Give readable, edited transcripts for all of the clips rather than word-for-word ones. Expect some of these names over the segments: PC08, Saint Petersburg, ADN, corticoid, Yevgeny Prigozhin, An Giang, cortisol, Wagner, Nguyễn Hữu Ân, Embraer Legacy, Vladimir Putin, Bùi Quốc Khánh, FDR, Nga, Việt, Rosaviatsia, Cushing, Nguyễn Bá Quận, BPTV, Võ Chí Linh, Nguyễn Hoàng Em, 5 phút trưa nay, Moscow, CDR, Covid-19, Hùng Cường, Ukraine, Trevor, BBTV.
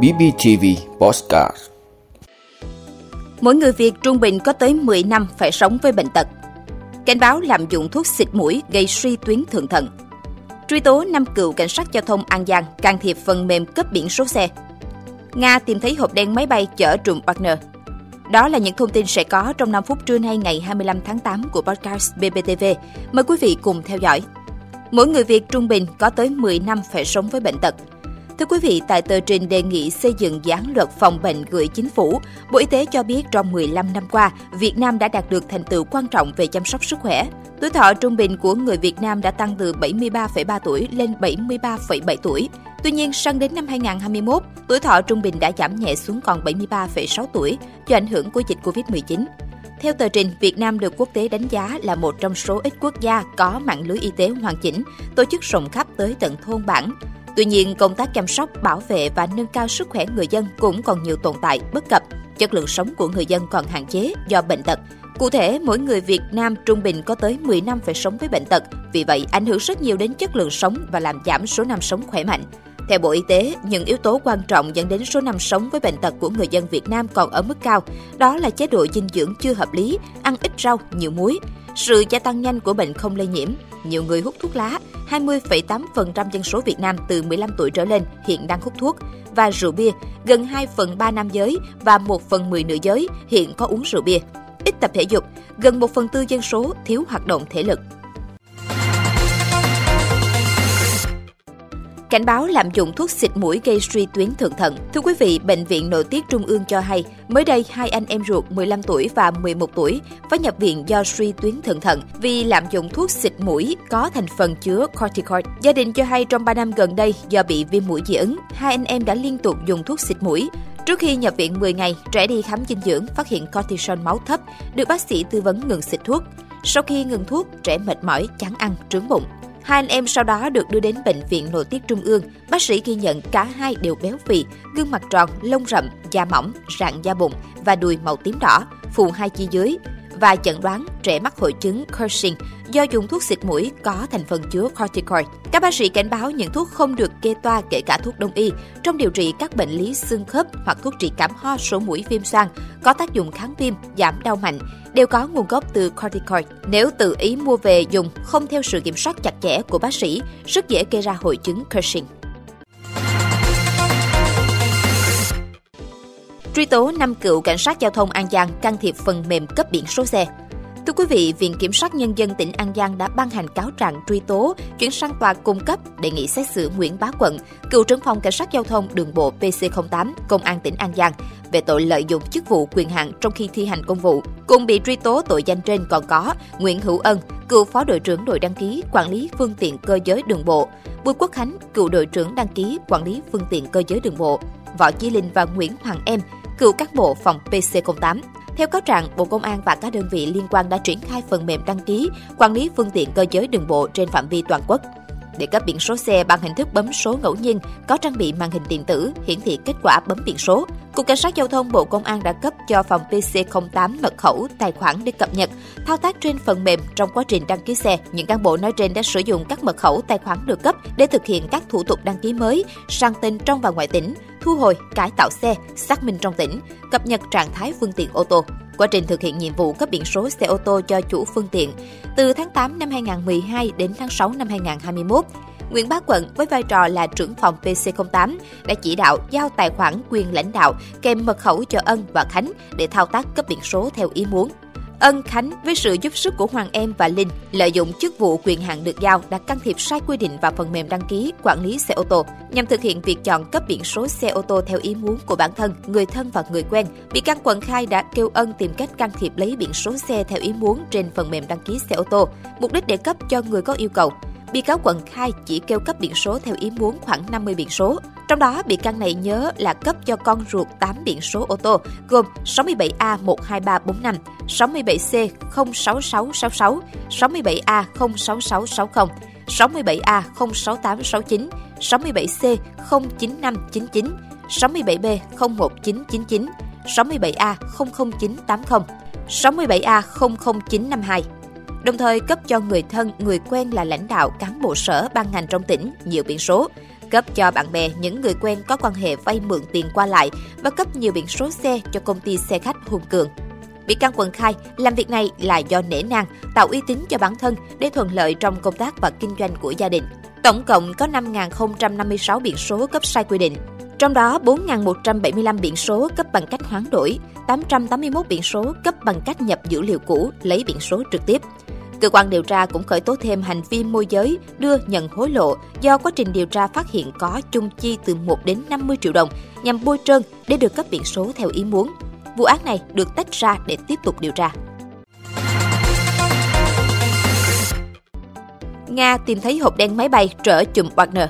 BBTV Podcast. Mỗi người Việt trung bình có tới 10 năm phải sống với bệnh tật. Cảnh báo lạm dụng thuốc xịt mũi gây suy tuyến thượng thận. Truy tố 5 cựu cảnh sát giao thông An Giang can thiệp phần mềm cấp biển số xe. Nga tìm thấy hộp đen máy bay chở trùm Wagner. Đó là những thông tin sẽ có trong 5 phút trưa nay ngày 25 tháng 8 của podcast BPTV. Mời quý vị cùng theo dõi. Mỗi người Việt trung bình có tới 10 năm phải sống với bệnh tật. Thưa quý vị, tại tờ trình đề nghị xây dựng dự án luật phòng bệnh gửi chính phủ, Bộ Y tế cho biết trong 15 năm qua, Việt Nam đã đạt được thành tựu quan trọng về chăm sóc sức khỏe. Tuổi thọ trung bình của người Việt Nam đã tăng từ 73,3 tuổi lên 73,7 tuổi. Tuy nhiên, sang đến năm 2021, tuổi thọ trung bình đã giảm nhẹ xuống còn 73,6 tuổi do ảnh hưởng của dịch Covid-19. Theo tờ trình, Việt Nam được quốc tế đánh giá là một trong số ít quốc gia có mạng lưới y tế hoàn chỉnh, tổ chức rộng khắp tới tận thôn bản. Tuy nhiên, công tác chăm sóc, bảo vệ và nâng cao sức khỏe người dân cũng còn nhiều tồn tại, bất cập. Chất lượng sống của người dân còn hạn chế do bệnh tật. Cụ thể, mỗi người Việt Nam trung bình có tới 10 năm phải sống với bệnh tật. Vì vậy, ảnh hưởng rất nhiều đến chất lượng sống và làm giảm số năm sống khỏe mạnh. Theo Bộ Y tế, những yếu tố quan trọng dẫn đến số năm sống với bệnh tật của người dân Việt Nam còn ở mức cao. Đó là chế độ dinh dưỡng chưa hợp lý, ăn ít rau, nhiều muối, sự gia tăng nhanh của bệnh không lây nhiễm, nhiều người hút thuốc lá. 20,8% dân số Việt Nam từ 15 tuổi trở lên hiện đang hút thuốc, và rượu bia, gần 2/3 nam giới và 1/10 nữ giới hiện có uống rượu bia. Ít tập thể dục, gần 1/4 dân số thiếu hoạt động thể lực. Cảnh báo lạm dụng thuốc xịt mũi gây suy tuyến thượng thận. Thưa quý vị, Bệnh viện Nội tiết Trung ương cho hay, mới đây hai anh em ruột 15 tuổi và 11 tuổi phải nhập viện do suy tuyến thượng thận vì lạm dụng thuốc xịt mũi có thành phần chứa corticoid. Gia đình cho hay trong 3 năm gần đây do bị viêm mũi dị ứng, hai anh em đã liên tục dùng thuốc xịt mũi. Trước khi nhập viện 10 ngày, trẻ đi khám dinh dưỡng phát hiện cortisol máu thấp, được bác sĩ tư vấn ngừng xịt thuốc. Sau khi ngừng thuốc, trẻ mệt mỏi, chán ăn, trướng bụng. Hai anh em sau đó được đưa đến Bệnh viện Nội tiết Trung ương. Bác sĩ ghi nhận cả hai đều béo phì, gương mặt tròn, lông rậm, da mỏng, rạn da bụng và đùi màu tím đỏ, phù hai chi dưới. Và chẩn đoán trẻ mắc hội chứng Cushing do dùng thuốc xịt mũi có thành phần chứa corticoid. Các bác sĩ cảnh báo những thuốc không được kê toa, kể cả thuốc đông y, trong điều trị các bệnh lý xương khớp hoặc thuốc trị cảm ho, sổ mũi, viêm xoang có tác dụng kháng viêm, giảm đau mạnh, đều có nguồn gốc từ corticoid. Nếu tự ý mua về dùng không theo sự kiểm soát chặt chẽ của bác sĩ, rất dễ gây ra hội chứng Cushing. Truy tố 5 cựu cảnh sát giao thông An Giang can thiệp phần mềm cấp biển số xe. Thưa quý vị, Viện Kiểm sát Nhân dân tỉnh An Giang đã ban hành cáo trạng truy tố, chuyển sang tòa cung cấp đề nghị xét xử Nguyễn Bá Quận, cựu trưởng phòng cảnh sát giao thông đường bộ PC08, Công an tỉnh An Giang, về tội lợi dụng chức vụ quyền hạn trong khi thi hành công vụ. Cùng bị truy tố tội danh trên còn có Nguyễn Hữu Ân, cựu phó đội trưởng đội đăng ký quản lý phương tiện cơ giới đường bộ, Bùi Quốc Khánh, cựu đội trưởng đăng ký quản lý phương tiện cơ giới đường bộ, Võ Chí Linh và Nguyễn Hoàng Em, cựu cán bộ phòng PC08. Theo cáo trạng, Bộ Công an và các đơn vị liên quan đã triển khai phần mềm đăng ký, quản lý phương tiện cơ giới đường bộ trên phạm vi toàn quốc. Để cấp biển số xe bằng hình thức bấm số ngẫu nhiên, có trang bị màn hình điện tử hiển thị kết quả bấm biển số. Cục Cảnh sát Giao thông Bộ Công an đã cấp cho phòng PC08 mật khẩu, tài khoản để cập nhật, thao tác trên phần mềm trong quá trình đăng ký xe. Những cán bộ nói trên đã sử dụng các mật khẩu, tài khoản được cấp để thực hiện các thủ tục đăng ký mới, sang tên trong và ngoài tỉnh, thu hồi, cải tạo xe, xác minh trong tỉnh, cập nhật trạng thái phương tiện ô tô. Quá trình thực hiện nhiệm vụ cấp biển số xe ô tô cho chủ phương tiện từ tháng 8 năm 2012 đến tháng 6 năm 2021, Nguyễn Bá Quận với vai trò là trưởng phòng PC08 đã chỉ đạo giao tài khoản quyền lãnh đạo kèm mật khẩu cho Ân và Khánh để thao tác cấp biển số theo ý muốn. Ân, Khánh với sự giúp sức của Hoàng Em và Linh lợi dụng chức vụ quyền hạn được giao đã can thiệp sai quy định vào phần mềm đăng ký quản lý xe ô tô nhằm thực hiện việc chọn cấp biển số xe ô tô theo ý muốn của bản thân, người thân và người quen. Bị can Quận khai đã kêu Ân tìm cách can thiệp lấy biển số xe theo ý muốn trên phần mềm đăng ký xe ô tô, mục đích để cấp cho người có yêu cầu. Bị cáo Quận khai chỉ kêu cấp biển số theo ý muốn khoảng 50 biển số. Trong đó, bị can này nhớ là cấp cho con ruột 8 biển số ô tô, gồm 67A12345, 67C06666, 67A06660, 67A06869, 67C09599, 67B01999, 67A00980, 67A00952. Đồng thời cấp cho người thân, người quen là lãnh đạo, cán bộ sở, ban ngành trong tỉnh, nhiều biển số. cấp cho bạn bè, những người quen có quan hệ vay mượn tiền qua lại và cấp nhiều biển số xe cho công ty xe khách Hùng Cường. Bị can Quận khai làm việc này là do nể nang, tạo uy tín cho bản thân để thuận lợi trong công tác và kinh doanh của gia đình. Tổng cộng có 5.056 biển số cấp sai quy định, trong đó 4.175 biển số cấp bằng cách hoán đổi, 881 biển số cấp bằng cách nhập dữ liệu cũ, lấy biển số trực tiếp. Cơ quan điều tra cũng khởi tố thêm hành vi môi giới, đưa nhận hối lộ do quá trình điều tra phát hiện có chung chi từ 1 đến 50 triệu đồng nhằm bôi trơn để được cấp biển số theo ý muốn. Vụ án này được tách ra để tiếp tục điều tra. Nga tìm thấy hộp đen máy bay chở chùm Wagner.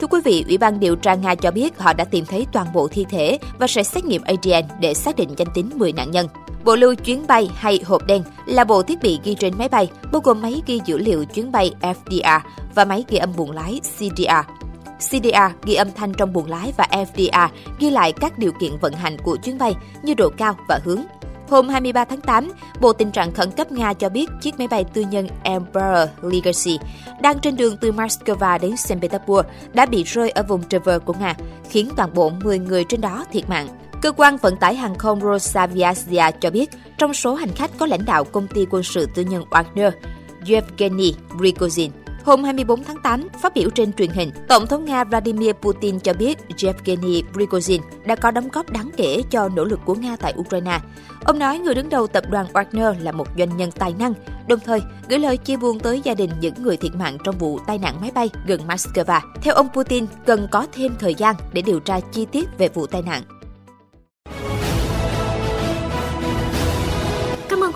Thưa quý vị, Ủy ban điều tra Nga cho biết họ đã tìm thấy toàn bộ thi thể và sẽ xét nghiệm ADN để xác định danh tính 10 nạn nhân. Bộ lưu chuyến bay hay hộp đen là bộ thiết bị ghi trên máy bay, bao gồm máy ghi dữ liệu chuyến bay FDR và máy ghi âm buồng lái CDR. CDR ghi âm thanh trong buồng lái và FDR ghi lại các điều kiện vận hành của chuyến bay như độ cao và hướng. Hôm 23 tháng 8, Bộ Tình trạng Khẩn cấp Nga cho biết chiếc máy bay tư nhân Embraer Legacy đang trên đường từ Moscow đến Saint Petersburg đã bị rơi ở vùng Trevor của Nga, khiến toàn bộ 10 người trên đó thiệt mạng. Cơ quan vận tải hàng không Rosaviatsia cho biết trong số hành khách có lãnh đạo công ty quân sự tư nhân Wagner, Yevgeny Prigozhin. Hôm 24 tháng 8, phát biểu trên truyền hình, Tổng thống Nga Vladimir Putin cho biết Yevgeny Prigozhin đã có đóng góp đáng kể cho nỗ lực của Nga tại Ukraine. Ông nói người đứng đầu tập đoàn Wagner là một doanh nhân tài năng, đồng thời gửi lời chia buồn tới gia đình những người thiệt mạng trong vụ tai nạn máy bay gần Moscow. Theo ông Putin, cần có thêm thời gian để điều tra chi tiết về vụ tai nạn.